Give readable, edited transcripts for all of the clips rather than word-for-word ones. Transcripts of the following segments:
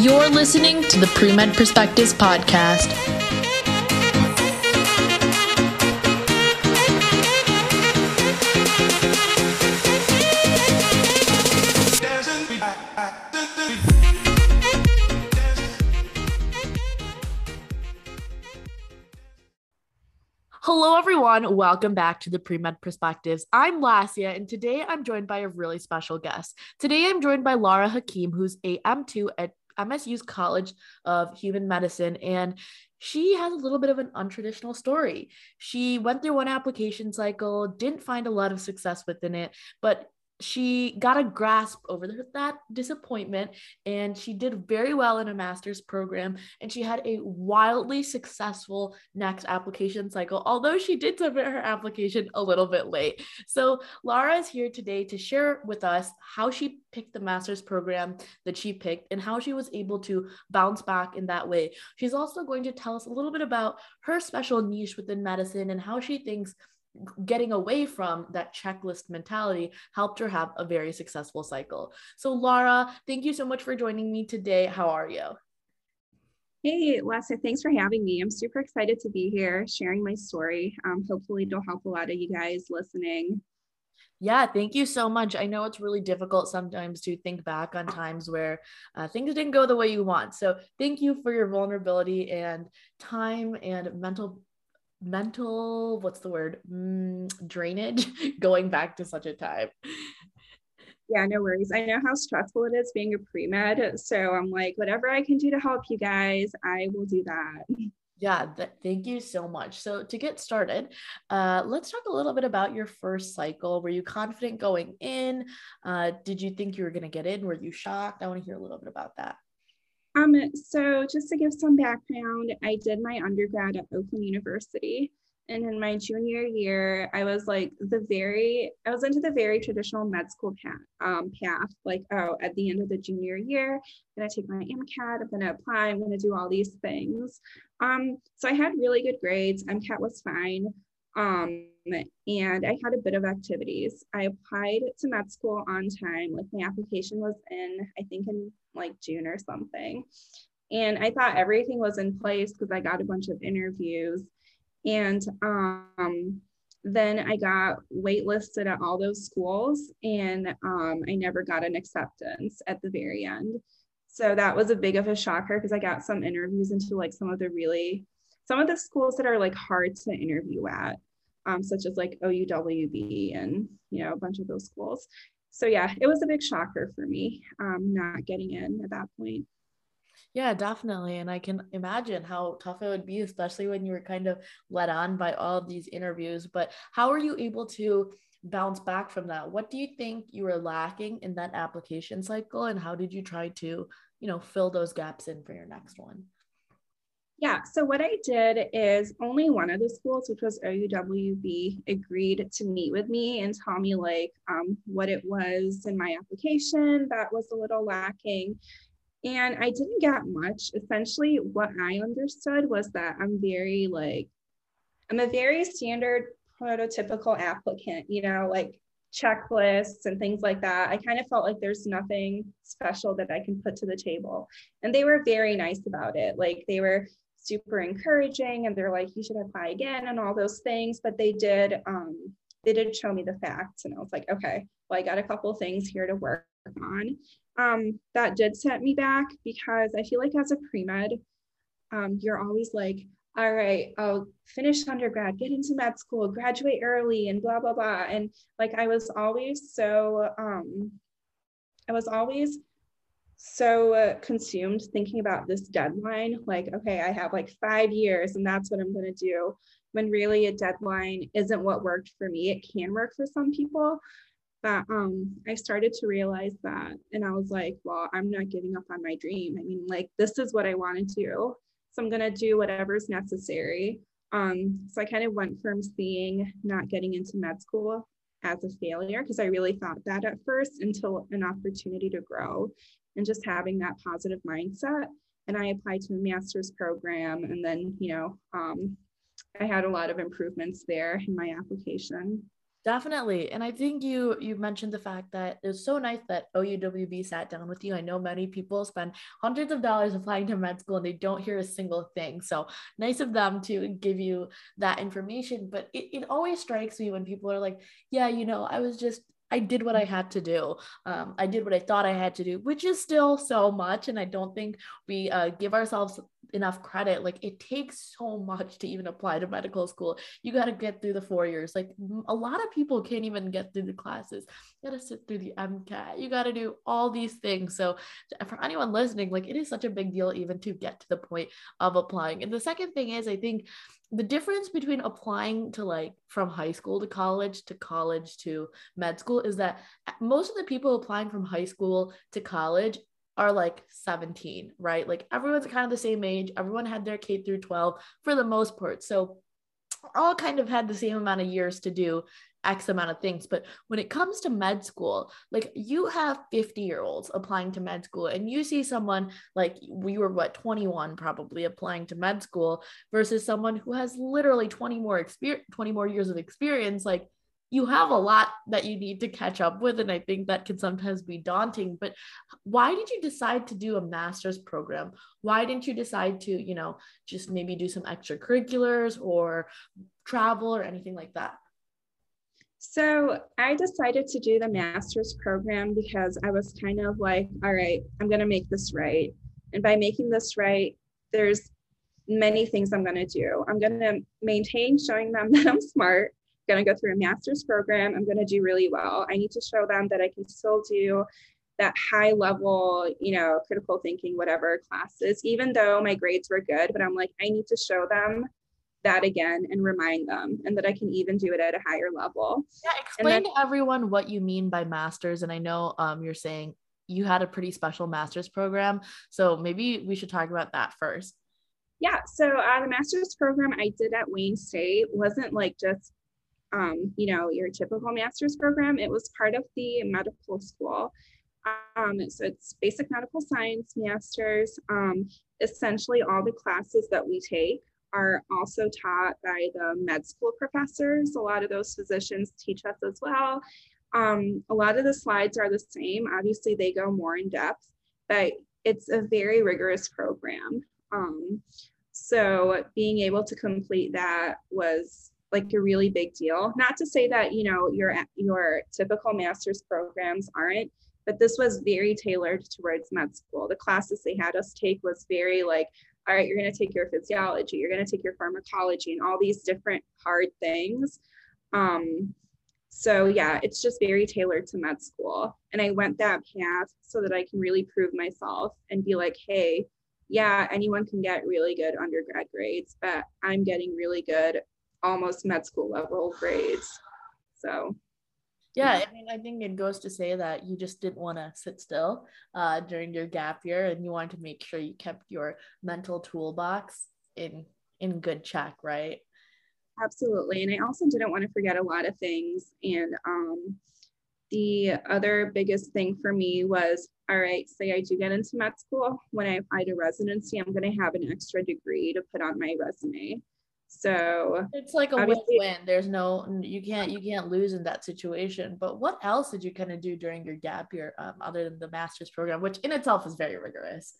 You're listening to the Pre-Med Perspectives podcast. Hello, everyone. Welcome back to the Pre-Med Perspectives. I'm Lasya, and today I'm joined by a really special guest. Today I'm joined by Lara Hakim, who's a M2 at MSU's College of Human Medicine, and she has a little bit of an untraditional story. She went through one application cycle, didn't find a lot of success within it, but she got a grasp over that disappointment, and she did very well in a master's program, and she had a wildly successful next application cycle, although she did submit her application a little bit late. So Lara is here today to share with us how she picked the master's program that she picked and how she was able to bounce back in that way. She's also going to tell us a little bit about her special niche within medicine and how she thinks getting away from that checklist mentality helped her have a very successful cycle. So Lara, thank you so much for joining me today. How are you? Hey, Lasya, thanks for having me. I'm super excited to be here sharing my story. Hopefully it'll help a lot of you guys listening. Yeah, thank you so much. I know it's really difficult sometimes to think back on times where things didn't go the way you want. So thank you for your vulnerability and time and mental drainage going back to such a time. Yeah, no worries. I know how stressful it is being a pre-med, so I'm like, whatever I can do to help you guys, I will do that. Yeah, thank you so much. So to get started, let's talk a little bit about your first cycle. Were you confident going in? Did you think you were going to get in? Were you shocked? I want to hear a little bit about that. So just to give some background, I did my undergrad at Oakland University, and in my junior year, I was like I was into the very traditional med school path, like, oh, at the end of the junior year, I'm going to take my AMCAT, I'm going to apply, I'm going to do all these things. So I had really good grades, MCAT was fine, and I had a bit of activities. I applied to med school on time, like my application was in, I think in like June or something. And I thought everything was in place because I got a bunch of interviews. And then I got waitlisted at all those schools, and I never got an acceptance at the very end. So that was a big of a shocker because I got some interviews into like some of the schools that are like hard to interview at, such as like OUWB and, you know, a bunch of those schools. So yeah, it was a big shocker for me, not getting in at that point. Yeah, definitely. And I can imagine how tough it would be, especially when you were kind of led on by all of these interviews. But how are you able to bounce back from that? What do you think you were lacking in that application cycle? And how did you try to, you know, fill those gaps in for your next one? Yeah, so what I did is only one of the schools, which was OUWB, agreed to meet with me and tell me like what it was in my application that was a little lacking. And I didn't get much. Essentially, what I understood was that I'm a very standard prototypical applicant, you know, like checklists and things like that. I kind of felt like there's nothing special that I can put to the table. And they were very nice about it. Like they were super encouraging, and they're like, you should apply again and all those things. But they did show me the facts, and I was like, okay, well, I got a couple of things here to work on. That did set me back because I feel like as a pre-med, you're always like, all right, I'll finish undergrad, get into med school, graduate early, and blah, blah, blah. And like, I was always so consumed thinking about this deadline. Like, okay, I have like 5 years and that's what I'm going to do, when really a deadline isn't what worked for me. It can work for some people, but I started to realize that. And I was like, well, I'm not giving up on my dream. I mean, like, this is what I want to do. So I'm going to do whatever's necessary. So I kind of went from seeing not getting into med school as a failure, because I really thought that at first, until an opportunity to grow and just having that positive mindset. And I applied to a master's program, and then, you know, I had a lot of improvements there in my application. Definitely. And I think you mentioned the fact that it's so nice that OUWB sat down with you. I know many people spend hundreds of dollars applying to med school and they don't hear a single thing. So nice of them to give you that information. But it always strikes me when people are like, yeah, I did what I had to do. I did what I thought I had to do, which is still so much. And I don't think we give ourselves enough credit. Like, it takes so much to even apply to medical school. You got to get through the 4 years. Like, a lot of people can't even get through the classes. You got to sit through the MCAT. You got to do all these things. So for anyone listening, like, it is such a big deal even to get to the point of applying. And the second thing is, I think the difference between applying to, like, from high school to college to med school is that most of the people applying from high school to college are like 17, right? Like, everyone's kind of the same age. Everyone had their K through 12 for the most part. So all kind of had the same amount of years to do X amount of things. But when it comes to med school, like, you have 50-year-olds applying to med school, and you see someone like we were, 21 probably applying to med school versus someone who has literally 20 more years of experience. Like, you have a lot that you need to catch up with. And I think that can sometimes be daunting, but why did you decide to do a master's program? Why didn't you decide to, just maybe do some extracurriculars or travel or anything like that? So I decided to do the master's program because I was kind of like, all right, I'm going to make this right. And by making this right, there's many things I'm going to do. I'm going to maintain showing them that I'm smart, going to go through a master's program. I'm going to do really well. I need to show them that I can still do that high level, critical thinking, whatever classes, even though my grades were good, but I'm like, I need to show them that again and remind them, and that I can even do it at a higher level. Yeah, explain to everyone what you mean by master's. And I know you're saying you had a pretty special master's program, so maybe we should talk about that first. Yeah, so the master's program I did at Wayne State wasn't like just your typical master's program. It was part of the medical school. So it's basic medical science master's. Essentially all the classes that we take are also taught by the med school professors. A lot of those physicians teach us as well. A lot of the slides are the same. Obviously they go more in depth, but it's a very rigorous program. So being able to complete that was like a really big deal. Not to say that, your typical master's programs aren't, but this was very tailored towards med school. The classes they had us take was very like, all right, you're going to take your physiology, you're going to take your pharmacology, and all these different hard things. So yeah, it's just very tailored to med school. And I went that path so that I can really prove myself and be like, hey, yeah, anyone can get really good undergrad grades, but I'm getting really good almost med school level grades. So yeah, I mean, I think it goes to say that you just didn't want to sit still during your gap year, and you wanted to make sure you kept your mental toolbox in good check, right? Absolutely. And I also didn't want to forget a lot of things. And the other biggest thing for me was, all right, say I do get into med school, when I apply to residency, I'm going to have an extra degree to put on my resume. So it's like a win-win. There's no, you can't lose in that situation. But what else did you kind of do during your gap year other than the master's program, which in itself is very rigorous?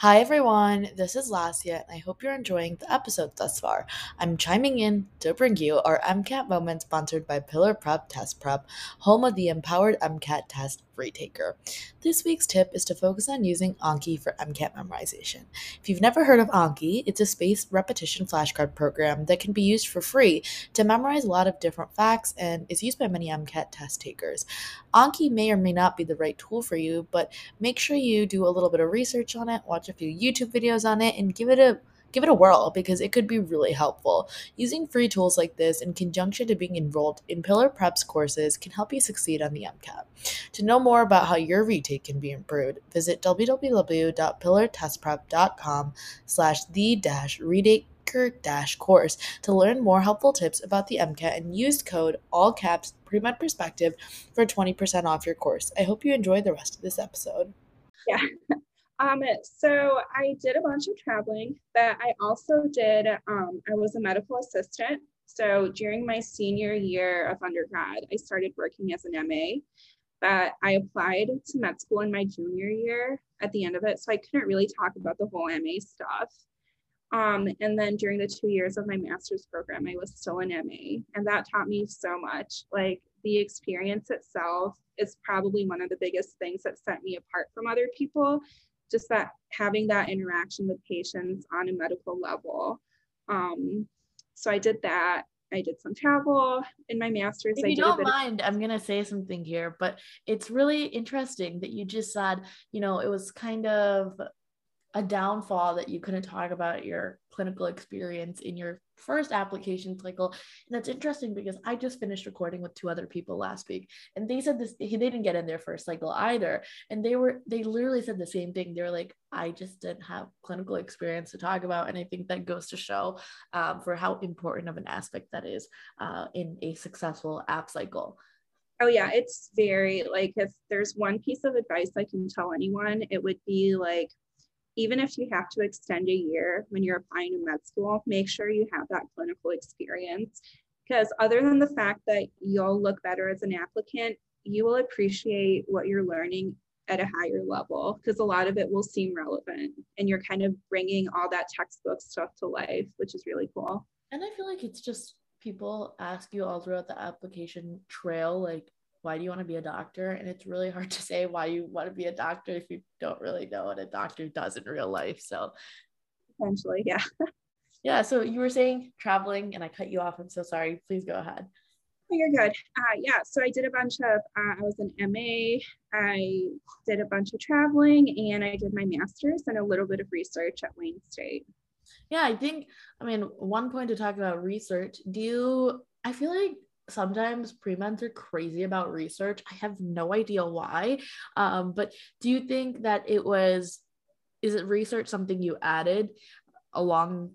Hi everyone, this is Lasya, and I hope you're enjoying the episode thus far. I'm chiming in to bring you our MCAT moment sponsored by Pillar Prep Test Prep, home of the Empowered MCAT Test Retaker. This week's tip is to focus on using Anki for MCAT memorization. If you've never heard of Anki, it's a spaced repetition flashcard program that can be used for free to memorize a lot of different facts and is used by many MCAT test takers. Anki may or may not be the right tool for you, but make sure you do a little bit of research on it, watch a few YouTube videos on it, and give it a whirl, because it could be really helpful. Using free tools like this in conjunction to being enrolled in Pillar Prep's courses can help you succeed on the MCAT. To know more about how your retake can be improved, visit www.pillartestprep.com/the-retaker-course to learn more helpful tips about the MCAT, and use code PREMEDPERSPECTIVE for 20% off your course. I hope you enjoy the rest of this episode. Yeah. So I did a bunch of traveling, but I also did, I was a medical assistant. So during my senior year of undergrad, I started working as an MA, but I applied to med school in my junior year at the end of it. So I couldn't really talk about the whole MA stuff. And then during the 2 years of my master's program, I was still an MA, and that taught me so much. Like, the experience itself is probably one of the biggest things that set me apart from other people. Just that having that interaction with patients on a medical level. So I did that. I did some travel in my master's. If you don't mind, I'm going to say something here, but it's really interesting that you just said, you know, it was kind of a downfall that you couldn't talk about your clinical experience in your first application cycle. And that's interesting because I just finished recording with two other people last week, and they said this, they didn't get in their first cycle either. And they literally said the same thing. They were like, I just didn't have clinical experience to talk about. And I think that goes to show for how important of an aspect that is in a successful app cycle. Oh yeah, it's very, like, if there's one piece of advice I can tell anyone, it would be like, even if you have to extend a year when you're applying to med school, make sure you have that clinical experience. Because other than the fact that you'll look better as an applicant, you will appreciate what you're learning at a higher level, because a lot of it will seem relevant and you're kind of bringing all that textbook stuff to life, which is really cool. And I feel like it's just, people ask you all throughout the application trail, like, why do you want to be a doctor? And it's really hard to say why you want to be a doctor if you don't really know what a doctor does in real life. So essentially, yeah. Yeah. So you were saying traveling, and I cut you off. I'm so sorry. Please go ahead. You're good. Yeah. So I did a bunch of, I was an MA. I did a bunch of traveling, and I did my master's and a little bit of research at Wayne State. Yeah. I think, I mean, one point to talk about research, I feel like sometimes pre-meds are crazy about research. I have no idea why, but do you think that is it research something you added along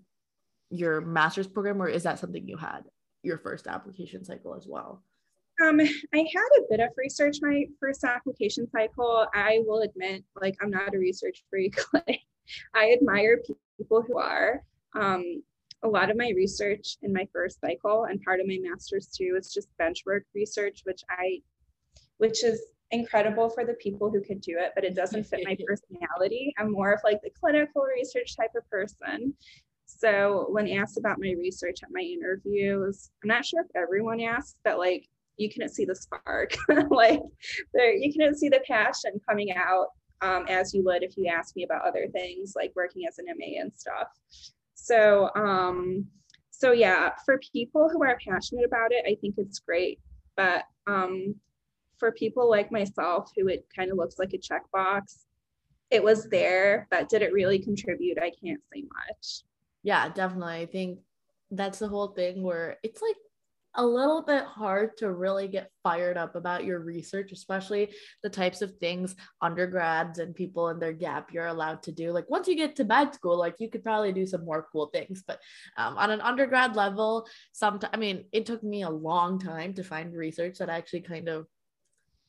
your master's program, or is that something you had your first application cycle as well? I had a bit of research my first application cycle. I will admit, like, I'm not a research freak. Like, I admire people who are. A lot of my research in my first cycle, and part of my master's too, is just benchwork research, which is incredible for the people who could do it, but it doesn't fit my personality. I'm more of like the clinical research type of person. So when asked about my research at my interviews, I'm not sure if everyone asked, but like, you couldn't see the spark. Like, you couldn't see the passion coming out as you would if you asked me about other things, like working as an MA and stuff. So yeah, for people who are passionate about it, I think it's great. But for people like myself, who it kind of looks like a checkbox, it was there, but did it really contribute? I can't say much. Yeah, definitely. I think that's the whole thing where it's like a little bit hard to really get fired up about your research, especially the types of things undergrads and people in their gap year are allowed to do. Like, once you get to med school, like, you could probably do some more cool things, but on an undergrad level, I mean, it took me a long time to find research that actually kind of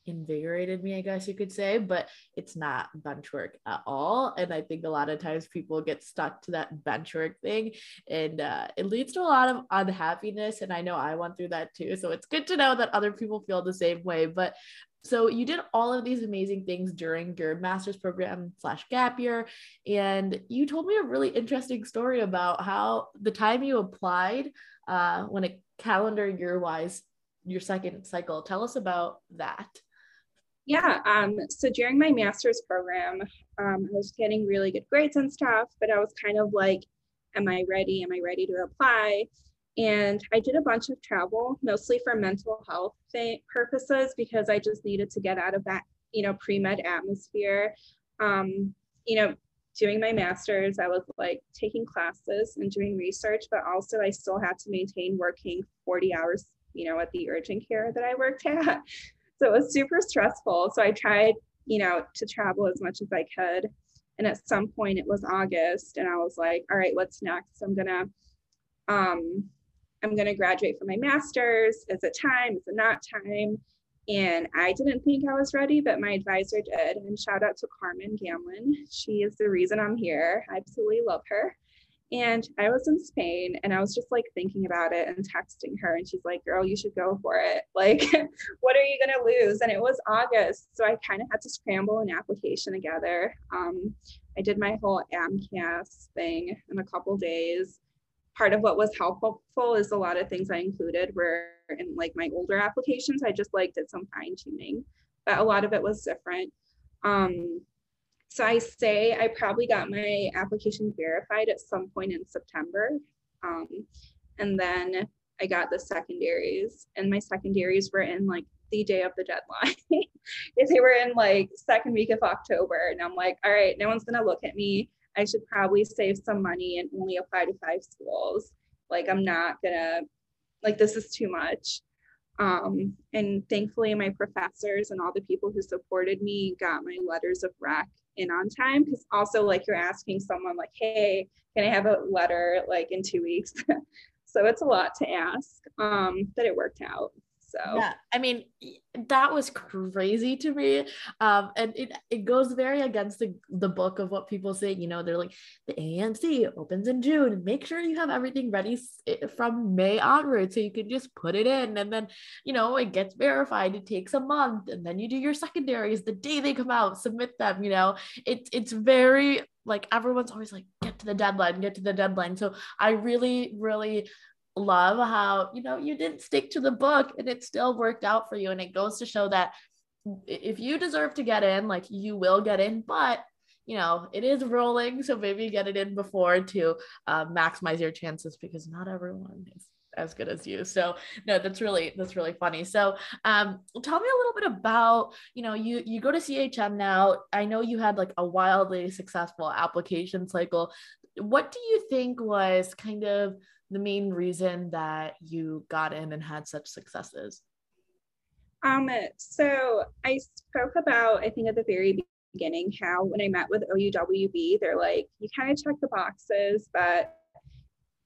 invigorated me, I guess you could say, but it's not bench work at all. And I think a lot of times people get stuck to that bench work thing, and it leads to a lot of unhappiness. And I know I went through that too. So it's good to know that other people feel the same way. But so you did all of these amazing things during your master's program / gap year. And you told me a really interesting story about how the time you applied when a calendar year wise, your second cycle. Tell us about that. Yeah, so during my master's program, I was getting really good grades and stuff, but I was kind of like, am I ready to apply? And I did a bunch of travel, mostly for mental health purposes, because I just needed to get out of that, you know, pre-med atmosphere. You know, doing my master's, I was like taking classes and doing research, but also I still had to maintain working 40 hours, you know, at the urgent care that I worked at. So it was super stressful. So I tried, you know, to travel as much as I could. And at some point it was August, and I was like, all right, what's next? I'm gonna graduate from my master's. Is it time? Is it not time? And I didn't think I was ready, but my advisor did. And shout out to Carmen Gamlin. She is the reason I'm here. I absolutely love her. And I was in Spain and I was just like thinking about it and texting her. And she's like, girl, you should go for it. Like, what are you going to lose? And it was August. So I kind of had to scramble an application together. I did my whole AMCAS thing in a couple days. Part of what was helpful is a lot of things I included were in like my older applications. I just like did some fine tuning, but a lot of it was different. So I say I probably got my application verified at some point in September. And then I got the secondaries, and my secondaries were in like the day of the deadline. They were in like second week of October. And I'm like, all right, no one's gonna look at me. I should probably save some money and only apply to 5 schools. Like, I'm not gonna, like, this is too much. And thankfully my professors and all the people who supported me got my letters of rec in on time. Cause also like you're asking someone like, hey, can I have a letter like in 2 weeks? So it's a lot to ask, but it worked out. So, yeah, I mean, that was crazy to me. And it goes very against the book of what people say, you know, they're like the AMC opens in June, make sure you have everything ready from May onward. So you can just put it in and then, you know, it gets verified. It takes a month and then you do your secondaries the day they come out, submit them, you know, it's very like, everyone's always like, get to the deadline, get to the deadline. So I really, really love how, you know, you didn't stick to the book and it still worked out for you. And it goes to show that if you deserve to get in, like, you will get in, but you know, it is rolling. So maybe get it in before to maximize your chances, because not everyone is as good as you. So no, that's really funny. So tell me a little bit about, you know, you go to CHM now. I know you had like a wildly successful application cycle. What do you think was kind of the main reason that you got in and had such successes? So I spoke about, I think at the very beginning, how when I met with OUWB, they're like, you kind of check the boxes, but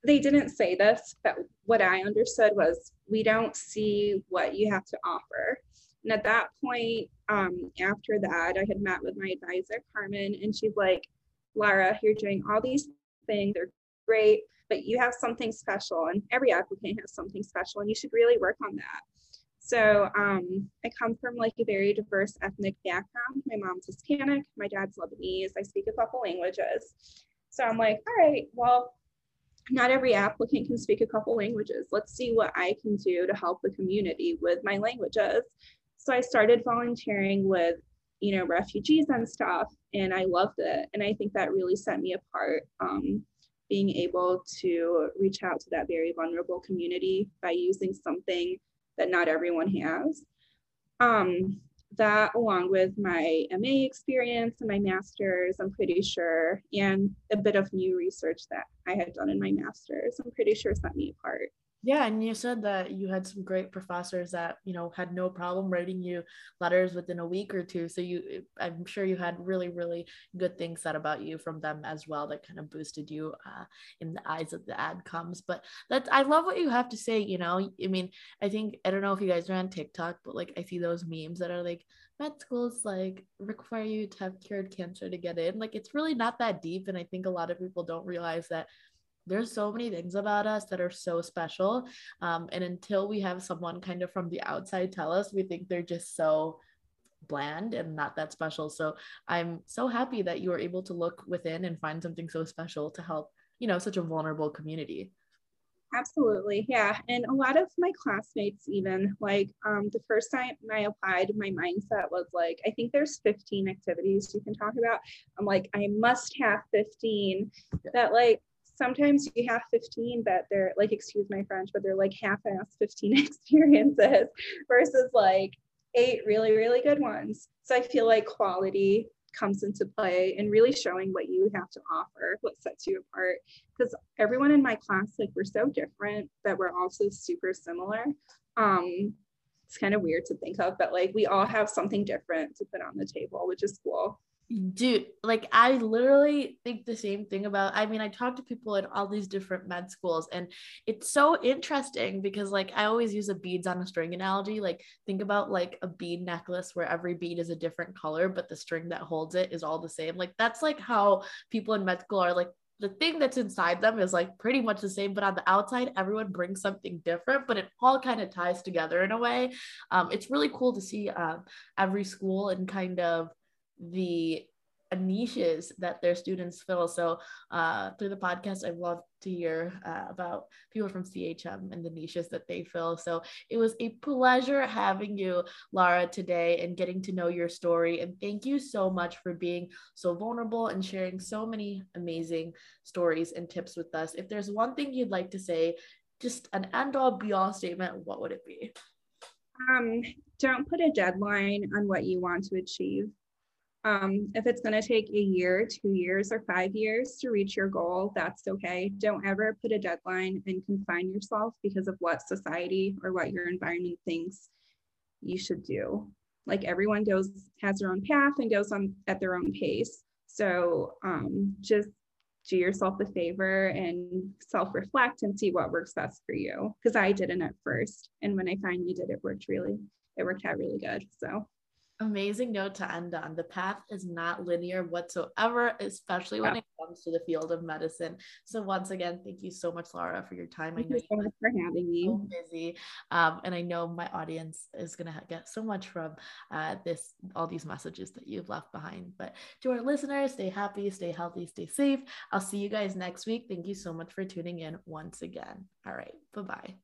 they didn't say this, but what I understood was, we don't see what you have to offer. And at that point, after that, I had met with my advisor, Carmen, and she's like, Lara, you're doing all these things, they're great, but you have something special, and every applicant has something special, and you should really work on that. So I come from like a very diverse ethnic background. My mom's Hispanic, my dad's Lebanese, I speak a couple languages. So I'm like, all right, well, not every applicant can speak a couple languages. Let's see what I can do to help the community with my languages. So I started volunteering with, you know, refugees and stuff, and I loved it. And I think that really set me apart. Being able to reach out to that very vulnerable community by using something that not everyone has. That along with my MA experience and my master's, I'm pretty sure, and a bit of new research that I had done in my master's, I'm pretty sure set me apart. Yeah, and you said that you had some great professors that, you know, had no problem writing you letters within a week or two. So I'm sure you had really, really good things said about you from them as well that kind of boosted you in the eyes of the adcoms. But I love what you have to say, you know. I mean, I don't know if you guys are on TikTok, but like I see those memes that are like, med schools like require you to have cured cancer to get in. Like, it's really not that deep. And I think a lot of people don't realize that there's so many things about us that are so special. And until we have someone kind of from the outside tell us, we think they're just so bland and not that special. So I'm so happy that you were able to look within and find something so special to help, you know, such a vulnerable community. Absolutely. Yeah. And a lot of my classmates, even like the first time I applied, my mindset was like, I think there's 15 activities you can talk about. I'm like, I must have 15. That like, sometimes you have 15, but they're like, excuse my French, but they're like half-assed 15 experiences versus like 8 really, really good ones. So I feel like quality comes into play and really showing what you have to offer, what sets you apart. Because everyone in my class, like, we're so different, but we're also super similar. It's kind of weird to think of, but like we all have something different to put on the table, which is cool. dude, like, I literally think the same thing about, I mean, I talk to people in all these different med schools, and it's so interesting because, like, I always use a beads on a string analogy. Like, think about like a bead necklace where every bead is a different color, but the string that holds it is all the same. Like, that's like how people in med school are. Like, the thing that's inside them is like pretty much the same, but on the outside, everyone brings something different, but it all kind of ties together in a way. It's really cool to see every school and kind of the niches that their students fill. So through the podcast, I've loved to hear about people from CHM and the niches that they fill. So it was a pleasure having you, Lara, today and getting to know your story. And thank you so much for being so vulnerable and sharing so many amazing stories and tips with us. If there's one thing you'd like to say, just an end-all be-all statement, what would it be? Don't put a deadline on what you want to achieve. If it's going to take a year, 2 years, or 5 years to reach your goal, that's okay. Don't ever put a deadline and confine yourself because of what society or what your environment thinks you should do. Like, everyone has their own path and goes on at their own pace. So just do yourself a favor and self-reflect and see what works best for you. Because I didn't at first, and when I finally did, it worked out really good. So. Amazing note to end on. The path is not linear whatsoever, especially when it comes to the field of medicine. So once again, thank you so much, Lara, for your time. Thank I know you so much for having me. So busy, and I know my audience is going to get so much from all these messages that you've left behind. But to our listeners, stay happy, stay healthy, stay safe. I'll see you guys next week. Thank you so much for tuning in once again. All right, bye-bye.